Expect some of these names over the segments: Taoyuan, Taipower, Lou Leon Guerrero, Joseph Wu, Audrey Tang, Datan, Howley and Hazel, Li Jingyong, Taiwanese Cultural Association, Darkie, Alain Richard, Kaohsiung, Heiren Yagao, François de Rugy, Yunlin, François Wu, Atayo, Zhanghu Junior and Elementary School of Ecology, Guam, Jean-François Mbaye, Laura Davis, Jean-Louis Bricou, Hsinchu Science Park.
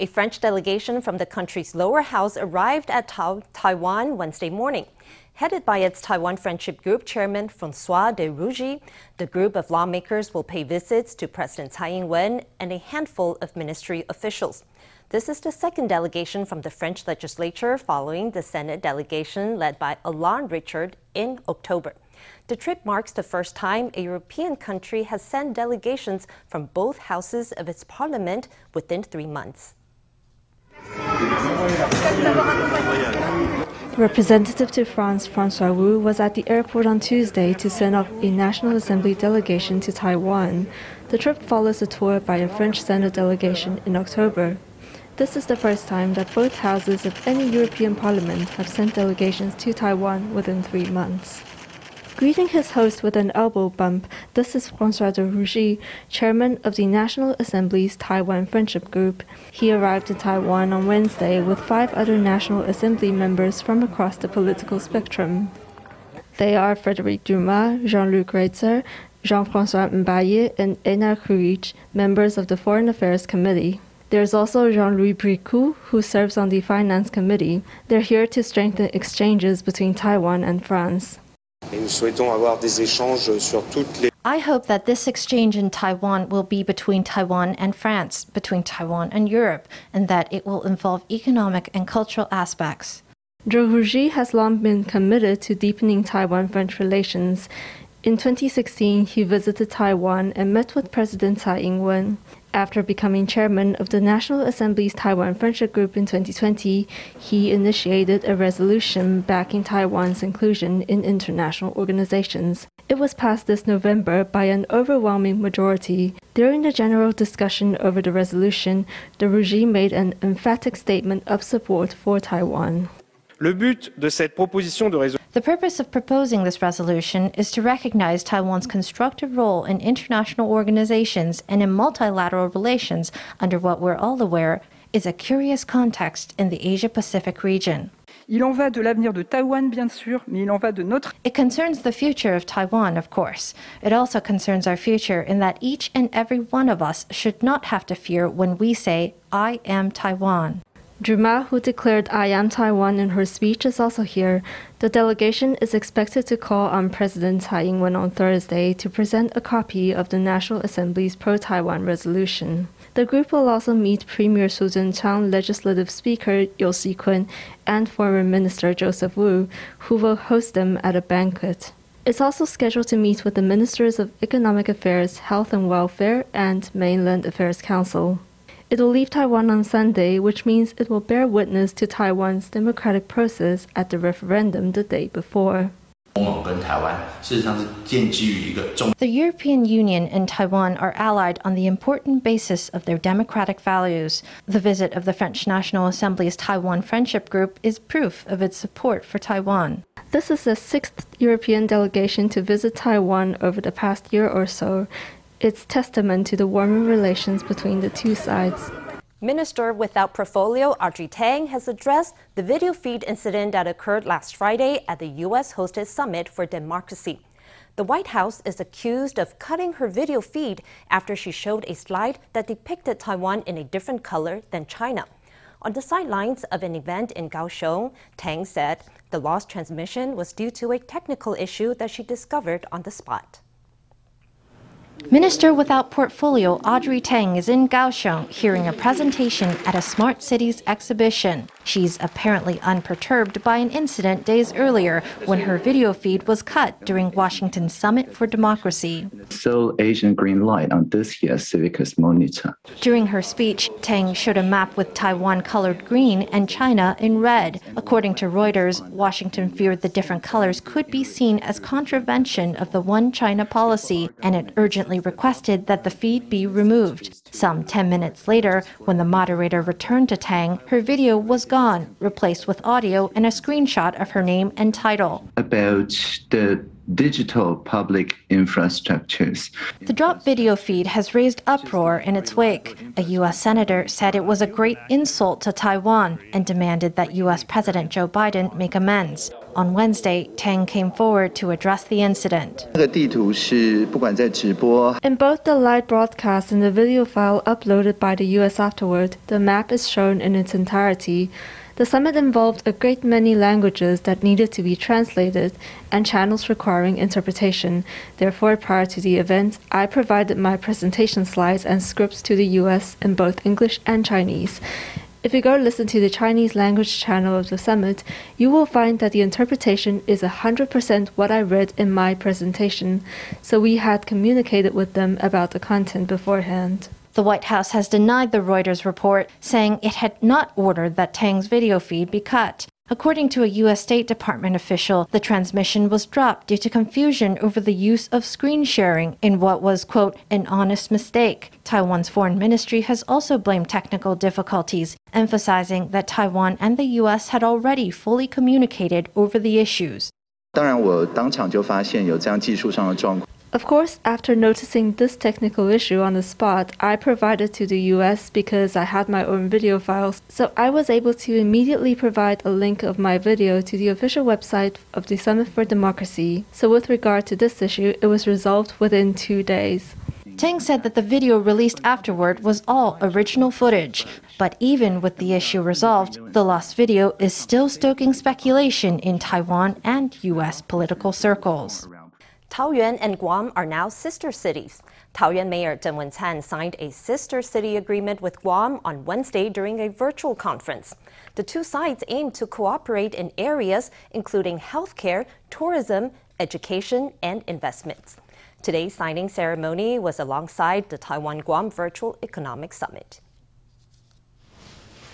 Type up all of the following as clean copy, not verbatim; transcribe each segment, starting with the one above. A French delegation from the country's lower house arrived at Taiwan Wednesday morning. Headed by its Taiwan Friendship Group chairman, François de Rugy, the group of lawmakers will pay visits to President Tsai Ing-wen and a handful of ministry officials. This is the second delegation from the French legislature following the Senate delegation led by Alain Richard in October. The trip marks the first time a European country has sent delegations from both houses of its parliament within 3 months. Representative to France, François Wu, was at the airport on Tuesday to send off a National Assembly delegation to Taiwan. The trip follows a tour by a French Senate delegation in October. This is the first time that both houses of any European parliament have sent delegations to Taiwan within 3 months. Greeting his host with an elbow bump, this is François de Rugy, chairman of the National Assembly's Taiwan Friendship Group. He arrived in Taiwan on Wednesday with 5 other National Assembly members from across the political spectrum. They are Frédéric Dumas, Jean-Luc Reitzer, Jean-François Mbaye, and Ena Kourich, members of the Foreign Affairs Committee. There's also Jean-Louis Bricou, who serves on the Finance Committee. They're here to strengthen exchanges between Taiwan and France. I hope that this exchange in Taiwan will be between Taiwan and France, between Taiwan and Europe, and that it will involve economic and cultural aspects. De Rugy has long been committed to deepening Taiwan-French relations. In 2016, he visited Taiwan and met with President Tsai Ing-wen. After becoming chairman of the National Assembly's Taiwan Friendship Group in 2020, he initiated a resolution backing Taiwan's inclusion in international organizations. It was passed this November by an overwhelming majority. During the general discussion over the resolution, de Rugy made an emphatic statement of support for Taiwan. The purpose of proposing this resolution is to recognize Taiwan's constructive role in international organizations and in multilateral relations under what we're all aware is a curious context in the Asia-Pacific region. It concerns the future of Taiwan, of course. It also concerns our future in that each and every one of us should not have to fear when we say, "I am Taiwan." Dumas, who declared "I am Taiwan" in her speech, is also here. The delegation is expected to call on President Tsai Ing-wen on Thursday to present a copy of the National Assembly's pro-Taiwan resolution. The group will also meet Premier Su Tseng-chang, Legislative Speaker You Si-kun, and Foreign Minister Joseph Wu, who will host them at a banquet. It's also scheduled to meet with the Ministers of Economic Affairs, Health and Welfare, and Mainland Affairs Council. It will leave Taiwan on Sunday, which means it will bear witness to Taiwan's democratic process at the referendum the day before. The European Union and Taiwan are allied on the important basis of their democratic values. The visit of the French National Assembly's Taiwan Friendship Group is proof of its support for Taiwan. This is the 6th European delegation to visit Taiwan over the past year or so. It's testament to the warmer relations between the two sides. Minister without portfolio Audrey Tang has addressed the video feed incident that occurred last Friday at the U.S.-hosted Summit for Democracy. The White House is accused of cutting her video feed after she showed a slide that depicted Taiwan in a different color than China. On the sidelines of an event in Kaohsiung, Tang said the lost transmission was due to a technical issue that she discovered on the spot. Minister without portfolio Audrey Tang is in Kaohsiung hearing a presentation at a Smart Cities exhibition. She's apparently unperturbed by an incident days earlier when her video feed was cut during Washington's Summit for Democracy. So Asian green light on this year's Civicus Monitor. During her speech, Tang showed a map with Taiwan colored green and China in red. According to Reuters, Washington feared the different colors could be seen as contravention of the One China policy, and it urgently requested that the feed be removed. Some 10 minutes later, when the moderator returned to Tang, her video was gone, replaced with audio and a screenshot of her name and title. About the digital public infrastructures. The drop video feed has raised uproar in its wake. A U.S. senator said it was a great insult to Taiwan and demanded that U.S. President Joe Biden make amends. On Wednesday, Tang came forward to address the incident. In both the live broadcast and the video file uploaded by the U.S. afterward, the map is shown in its entirety. The summit involved a great many languages that needed to be translated and channels requiring interpretation. Therefore, prior to the event, I provided my presentation slides and scripts to the U.S. in both English and Chinese. If you go listen to the Chinese language channel of the summit, you will find that the interpretation is 100% what I read in my presentation, so we had communicated with them about the content beforehand. The White House has denied the Reuters report, saying it had not ordered that Tang's video feed be cut. According to a U.S. State Department official, the transmission was dropped due to confusion over the use of screen sharing in what was, quote, an honest mistake. Taiwan's foreign ministry has also blamed technical difficulties, emphasizing that Taiwan and the U.S. had already fully communicated over the issues. Of course, after noticing this technical issue on the spot, I provided to the US because I had my own video files, so I was able to immediately provide a link of my video to the official website of the Summit for Democracy. So with regard to this issue, it was resolved within 2 days. Tang said that the video released afterward was all original footage. But even with the issue resolved, the lost video is still stoking speculation in Taiwan and US political circles. Taoyuan and Guam are now sister cities. Taoyuan Mayor Chen Wen-tsan signed a sister city agreement with Guam on Wednesday during a virtual conference. The two sides aim to cooperate in areas including healthcare, tourism, education, and investments. Today's signing ceremony was alongside the Taiwan-Guam Virtual Economic Summit.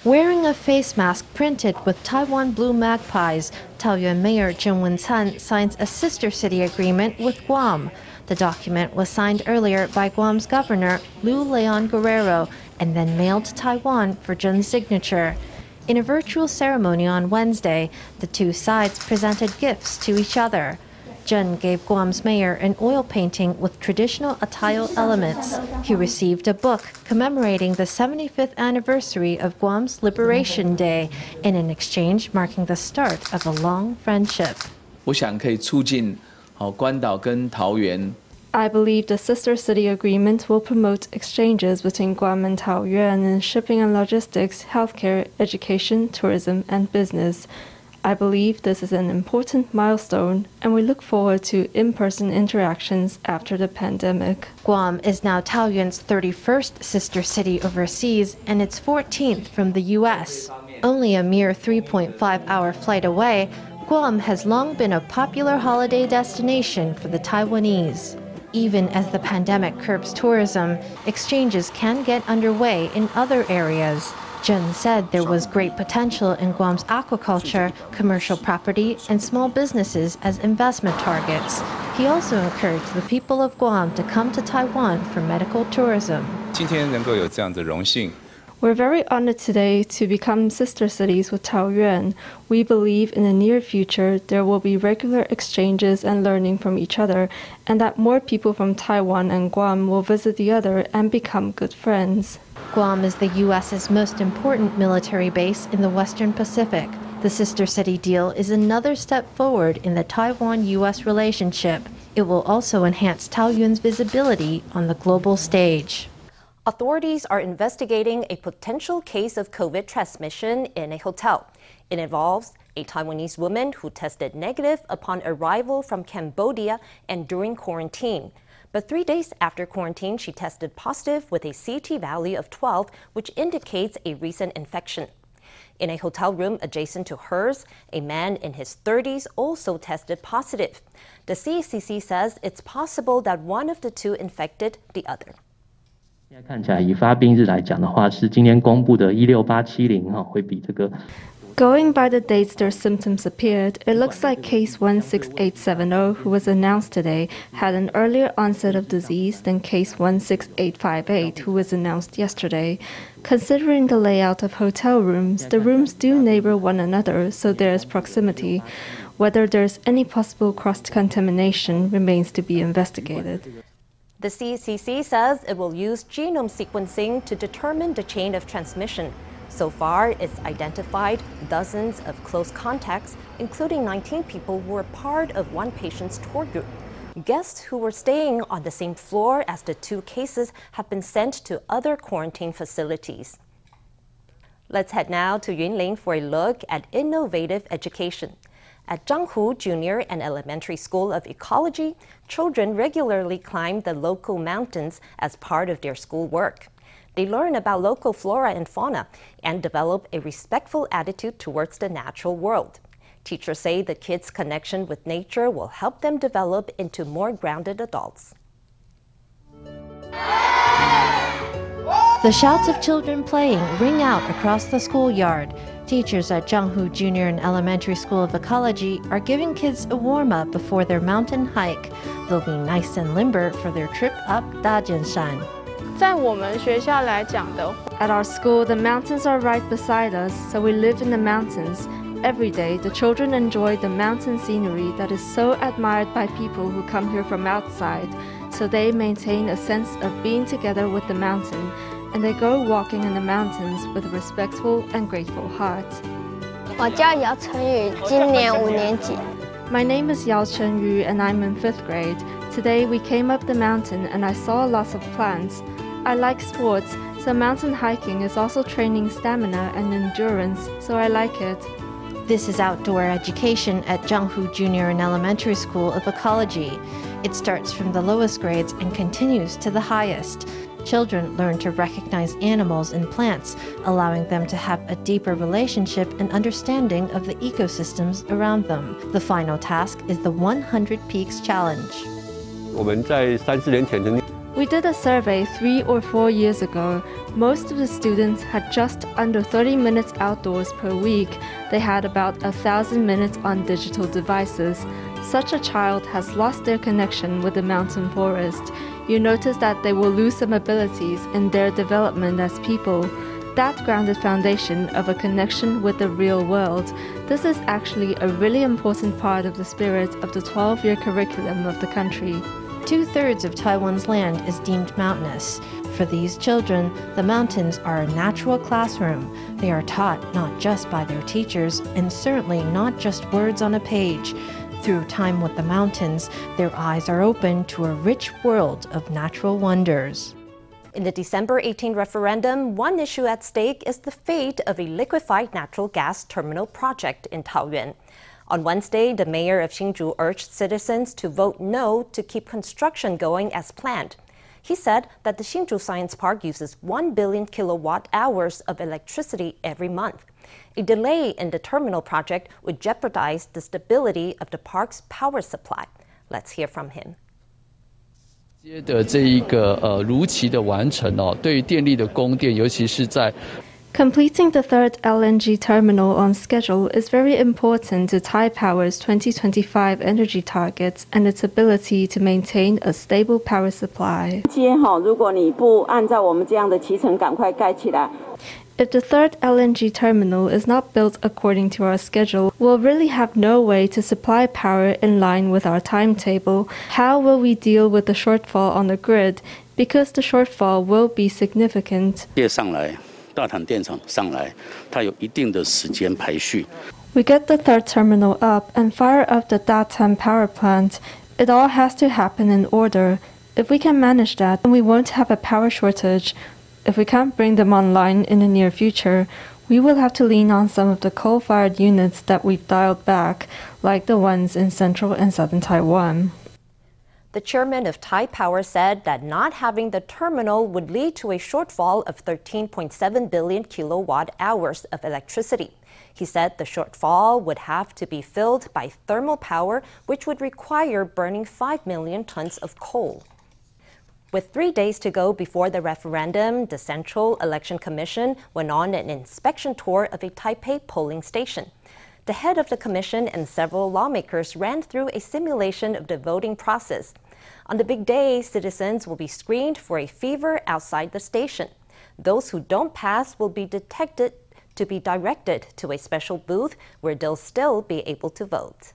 Wearing a face mask printed with Taiwan blue magpies, Taoyuan Mayor Chen Wen-tsan signs a sister city agreement with Guam. The document was signed earlier by Guam's governor, Lou Leon Guerrero, and then mailed to Taiwan for Chen's signature. In a virtual ceremony on Wednesday, the two sides presented gifts to each other. Chen gave Guam's mayor an oil painting with traditional Atayo elements. He received a book commemorating the 75th anniversary of Guam's Liberation Day in an exchange marking the start of a long friendship. I believe the sister city agreement will promote exchanges between Guam and Taoyuan in shipping and logistics, healthcare, education, tourism, and business. I believe this is an important milestone, and we look forward to in-person interactions after the pandemic. Guam is now Taoyuan's 31st sister city overseas and its 14th from the U.S. Only a mere 3.5-hour flight away, Guam has long been a popular holiday destination for the Taiwanese. Even as the pandemic curbs tourism, exchanges can get underway in other areas. Chen said there was great potential in Guam's aquaculture, commercial property, and small businesses as investment targets. He also encouraged the people of Guam to come to Taiwan for medical tourism. We're very honored today to become sister cities with Taoyuan. We believe in the near future there will be regular exchanges and learning from each other, and that more people from Taiwan and Guam will visit the other and become good friends. Guam is the U.S.'s most important military base in the Western Pacific. The sister city deal is another step forward in the Taiwan-U.S. relationship. It will also enhance Taoyuan's visibility on the global stage. Authorities are investigating a potential case of COVID transmission in a hotel. It involves a Taiwanese woman who tested negative upon arrival from Cambodia and during quarantine. But 3 days after quarantine, she tested positive with a CT value of 12, which indicates a recent infection. In a hotel room adjacent to hers, a man in his 30s also tested positive. The CCC says it's possible that one of the two infected the other. Going by the dates their symptoms appeared, it looks like case 16870, who was announced today, had an earlier onset of disease than case 16858, who was announced yesterday. Considering the layout of hotel rooms, the rooms do neighbor one another, so there is proximity. Whether there's any possible cross-contamination remains to be investigated. The CCC says it will use genome sequencing to determine the chain of transmission. So far, it's identified dozens of close contacts, including 19 people who were part of one patient's tour group. Guests who were staying on the same floor as the two cases have been sent to other quarantine facilities. Let's head now to Yunlin for a look at innovative education. At Zhanghu Junior and Elementary School of Ecology, children regularly climb the local mountains as part of their schoolwork. They learn about local flora and fauna and develop a respectful attitude towards the natural world. Teachers say the kids' connection with nature will help them develop into more grounded adults. The shouts of children playing ring out across the schoolyard. Teachers at Zhanghu Junior and Elementary School of Ecology are giving kids a warm-up before their mountain hike. They'll be nice and limber for their trip up Dajianshan. At our school, the mountains are right beside us, so we live in the mountains. Every day, the children enjoy the mountain scenery that is so admired by people who come here from outside, so they maintain a sense of being together with the mountain, and they go walking in the mountains with a respectful and grateful heart. My name is Yao Chenyu, and I'm in 5th grade. Today we came up the mountain and I saw lots of plants. I like sports, so mountain hiking is also training stamina and endurance, so I like it. This is outdoor education at Zhanghu Junior and Elementary School of Ecology. It starts from the lowest grades and continues to the highest. Children learn to recognize animals and plants, allowing them to have a deeper relationship and understanding of the ecosystems around them. The final task is the 100 Peaks Challenge. We did a survey 3 or 4 years ago. Most of the students had just under 30 minutes outdoors per week. They had about 1,000 minutes on digital devices. Such a child has lost their connection with the mountain forest. You notice that they will lose some abilities in their development as people. That grounded foundation of a connection with the real world. This is actually a really important part of the spirit of the 12-year curriculum of the country. 2/3 of Taiwan's land is deemed mountainous. For these children, the mountains are a natural classroom. They are taught not just by their teachers, and certainly not just words on a page. Through time with the mountains, their eyes are open to a rich world of natural wonders. In the December 18 referendum, one issue at stake is the fate of a liquefied natural gas terminal project in Taoyuan. On Wednesday, the mayor of Hsinchu urged citizens to vote no to keep construction going as planned. He said that the Hsinchu Science Park uses 1 billion kilowatt hours of electricity every month. A delay in the terminal project would jeopardize the stability of the park's power supply. Let's hear from him. Completing the third LNG terminal on schedule is very important to Taipower's 2025 energy targets and its ability to maintain a stable power supply. If the third LNG terminal is not built according to our schedule, we'll really have no way to supply power in line with our timetable. How will we deal with the shortfall on the grid? Because the shortfall will be significant. We get the third terminal up and fire up the Datan power plant. It all has to happen in order. If we can manage that, then we won't have a power shortage. If we can't bring them online in the near future, we will have to lean on some of the coal-fired units that we've dialed back, like the ones in central and southern Taiwan. The chairman of Taipower said that not having the terminal would lead to a shortfall of 13.7 billion kilowatt hours of electricity. He said the shortfall would have to be filled by thermal power, which would require burning 5 million tons of coal. With 3 days to go before the referendum, the Central Election Commission went on an inspection tour of a Taipei polling station. The head of the commission and several lawmakers ran through a simulation of the voting process. On the big day, citizens will be screened for a fever outside the station. Those who don't pass will be directed to a special booth where they'll still be able to vote.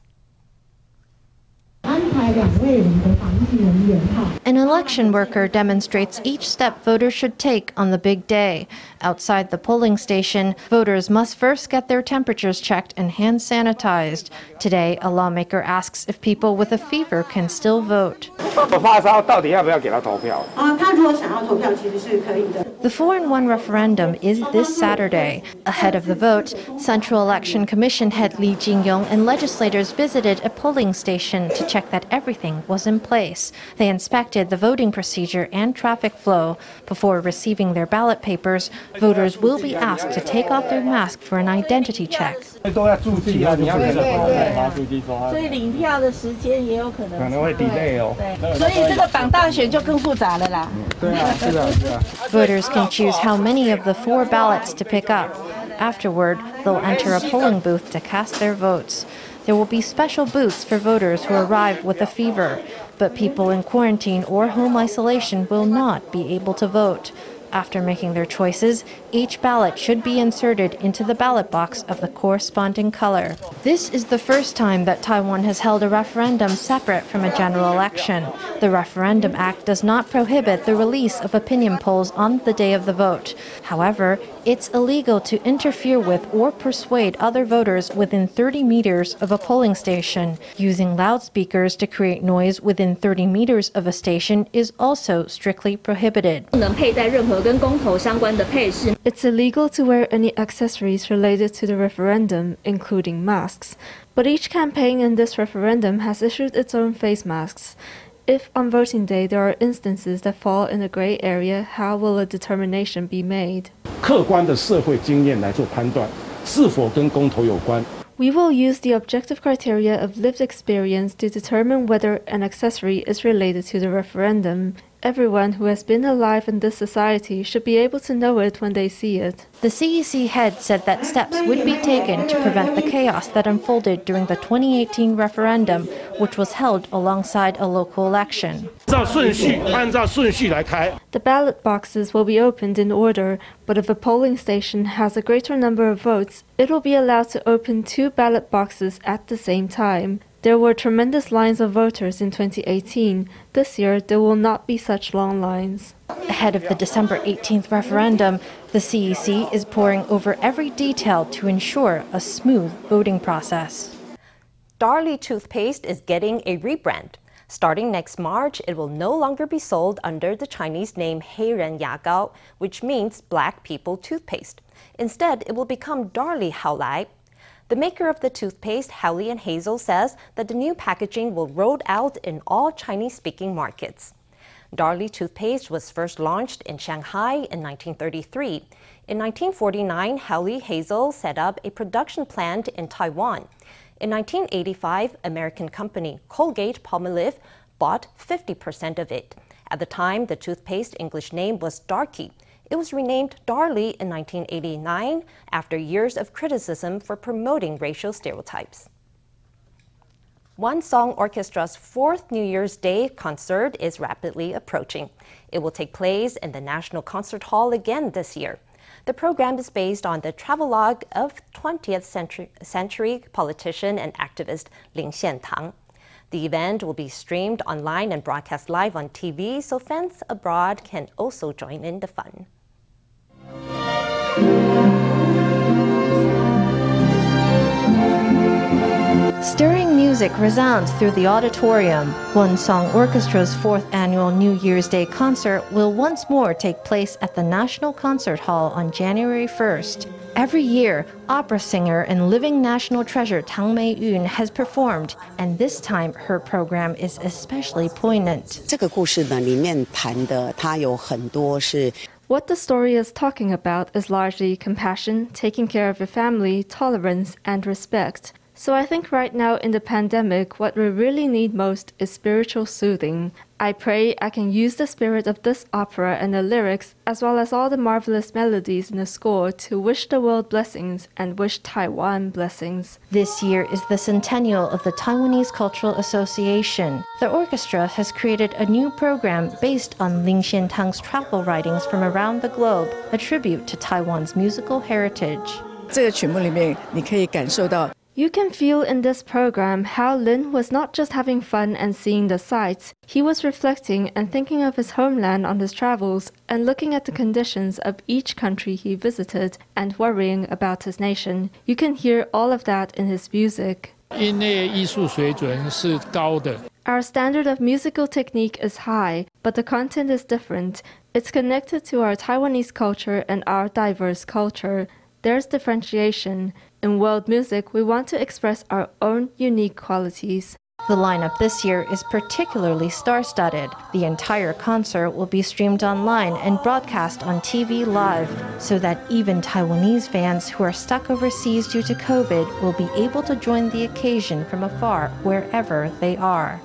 An election worker demonstrates each step voters should take on the big day. Outside the polling station, voters must first get their temperatures checked and hand sanitized. Today, a lawmaker asks if people with a fever can still vote. The 4-in-1 referendum is this Saturday. Ahead of the vote, Central Election Commission head Li Jingyong and legislators visited a polling station to check that everything was in place. They inspected the voting procedure and traffic flow. Before receiving their ballot papers, voters will be asked to take off their mask for an identity check. Voters can choose how many of the 4 ballots to pick up. Afterward, they'll enter a polling booth to cast their votes. There will be special booths for voters who arrive with a fever, but people in quarantine or home isolation will not be able to vote. After making their choices, each ballot should be inserted into the ballot box of the corresponding color. This is the first time that Taiwan has held a referendum separate from a general election. The Referendum Act does not prohibit the release of opinion polls on the day of the vote. However, it's illegal to interfere with or persuade other voters within 30 meters of a polling station. Using loudspeakers to create noise within 30 meters of a station is also strictly prohibited. It's illegal to wear any accessories related to the referendum, including masks. But each campaign in this referendum has issued its own face masks. If on voting day there are instances that fall in the gray area, how will a determination be made? We will use the objective criteria of lived experience to determine whether an accessory is related to the referendum. Everyone who has been alive in this society should be able to know it when they see it. The CEC head said that steps would be taken to prevent the chaos that unfolded during the 2018 referendum, which was held alongside a local election. The ballot boxes will be opened in order, but if a polling station has a greater number of votes, it will be allowed to open 2 ballot boxes at the same time. There were tremendous lines of voters in 2018. This year, there will not be such long lines. Ahead of the December 18th referendum, the CEC is poring over every detail to ensure a smooth voting process. Darlie toothpaste is getting a rebrand. Starting next March, it will no longer be sold under the Chinese name Heiren Yagao, which means black people toothpaste. Instead, it will become Darlie Haolai. The maker of the toothpaste, Howley and Hazel, says that the new packaging will roll out in all Chinese-speaking markets. Darlie toothpaste was first launched in Shanghai in 1933. In 1949, Howley Hazel set up a production plant in Taiwan. In 1985, American company Colgate Palmolive bought 50% of it. At the time, the toothpaste English name was Darkie. It was renamed Darlie in 1989 after years of criticism for promoting racial stereotypes. One Song Orchestra's 4th New Year's Day concert is rapidly approaching. It will take place in the National Concert Hall again this year. The program is based on the travelogue of 20th century politician and activist Lin Xian Tang. The event will be streamed online and broadcast live on TV, so fans abroad can also join in the fun. Stirring music resounds through the auditorium. One Song Orchestra's 4th annual New Year's Day concert will once more take place at the National Concert Hall on January 1st. Every year, opera singer and living national treasure Tang Mei Yun has performed, and this time her program is especially poignant. What the story is talking about is largely compassion, taking care of your family, tolerance, and respect. So I think right now in the pandemic, what we really need most is spiritual soothing. I pray I can use the spirit of this opera and the lyrics, as well as all the marvelous melodies in the score, to wish the world blessings and wish Taiwan blessings. This year is the centennial of the Taiwanese Cultural Association. The orchestra has created a new program based on Lin Xian Tang's travel writings from around the globe, a tribute to Taiwan's musical heritage. You You can feel in this program how Lin was not just having fun and seeing the sights, he was reflecting and thinking of his homeland on his travels and looking at the conditions of each country he visited and worrying about his nation. You can hear all of that in his music. Our standard of musical technique is high, but the content is different. It's connected to our Taiwanese culture and our diverse culture. There's differentiation. In world music, we want to express our own unique qualities. The lineup this year is particularly star-studded. The entire concert will be streamed online and broadcast on TV live, so that even Taiwanese fans who are stuck overseas due to COVID will be able to join the occasion from afar wherever they are.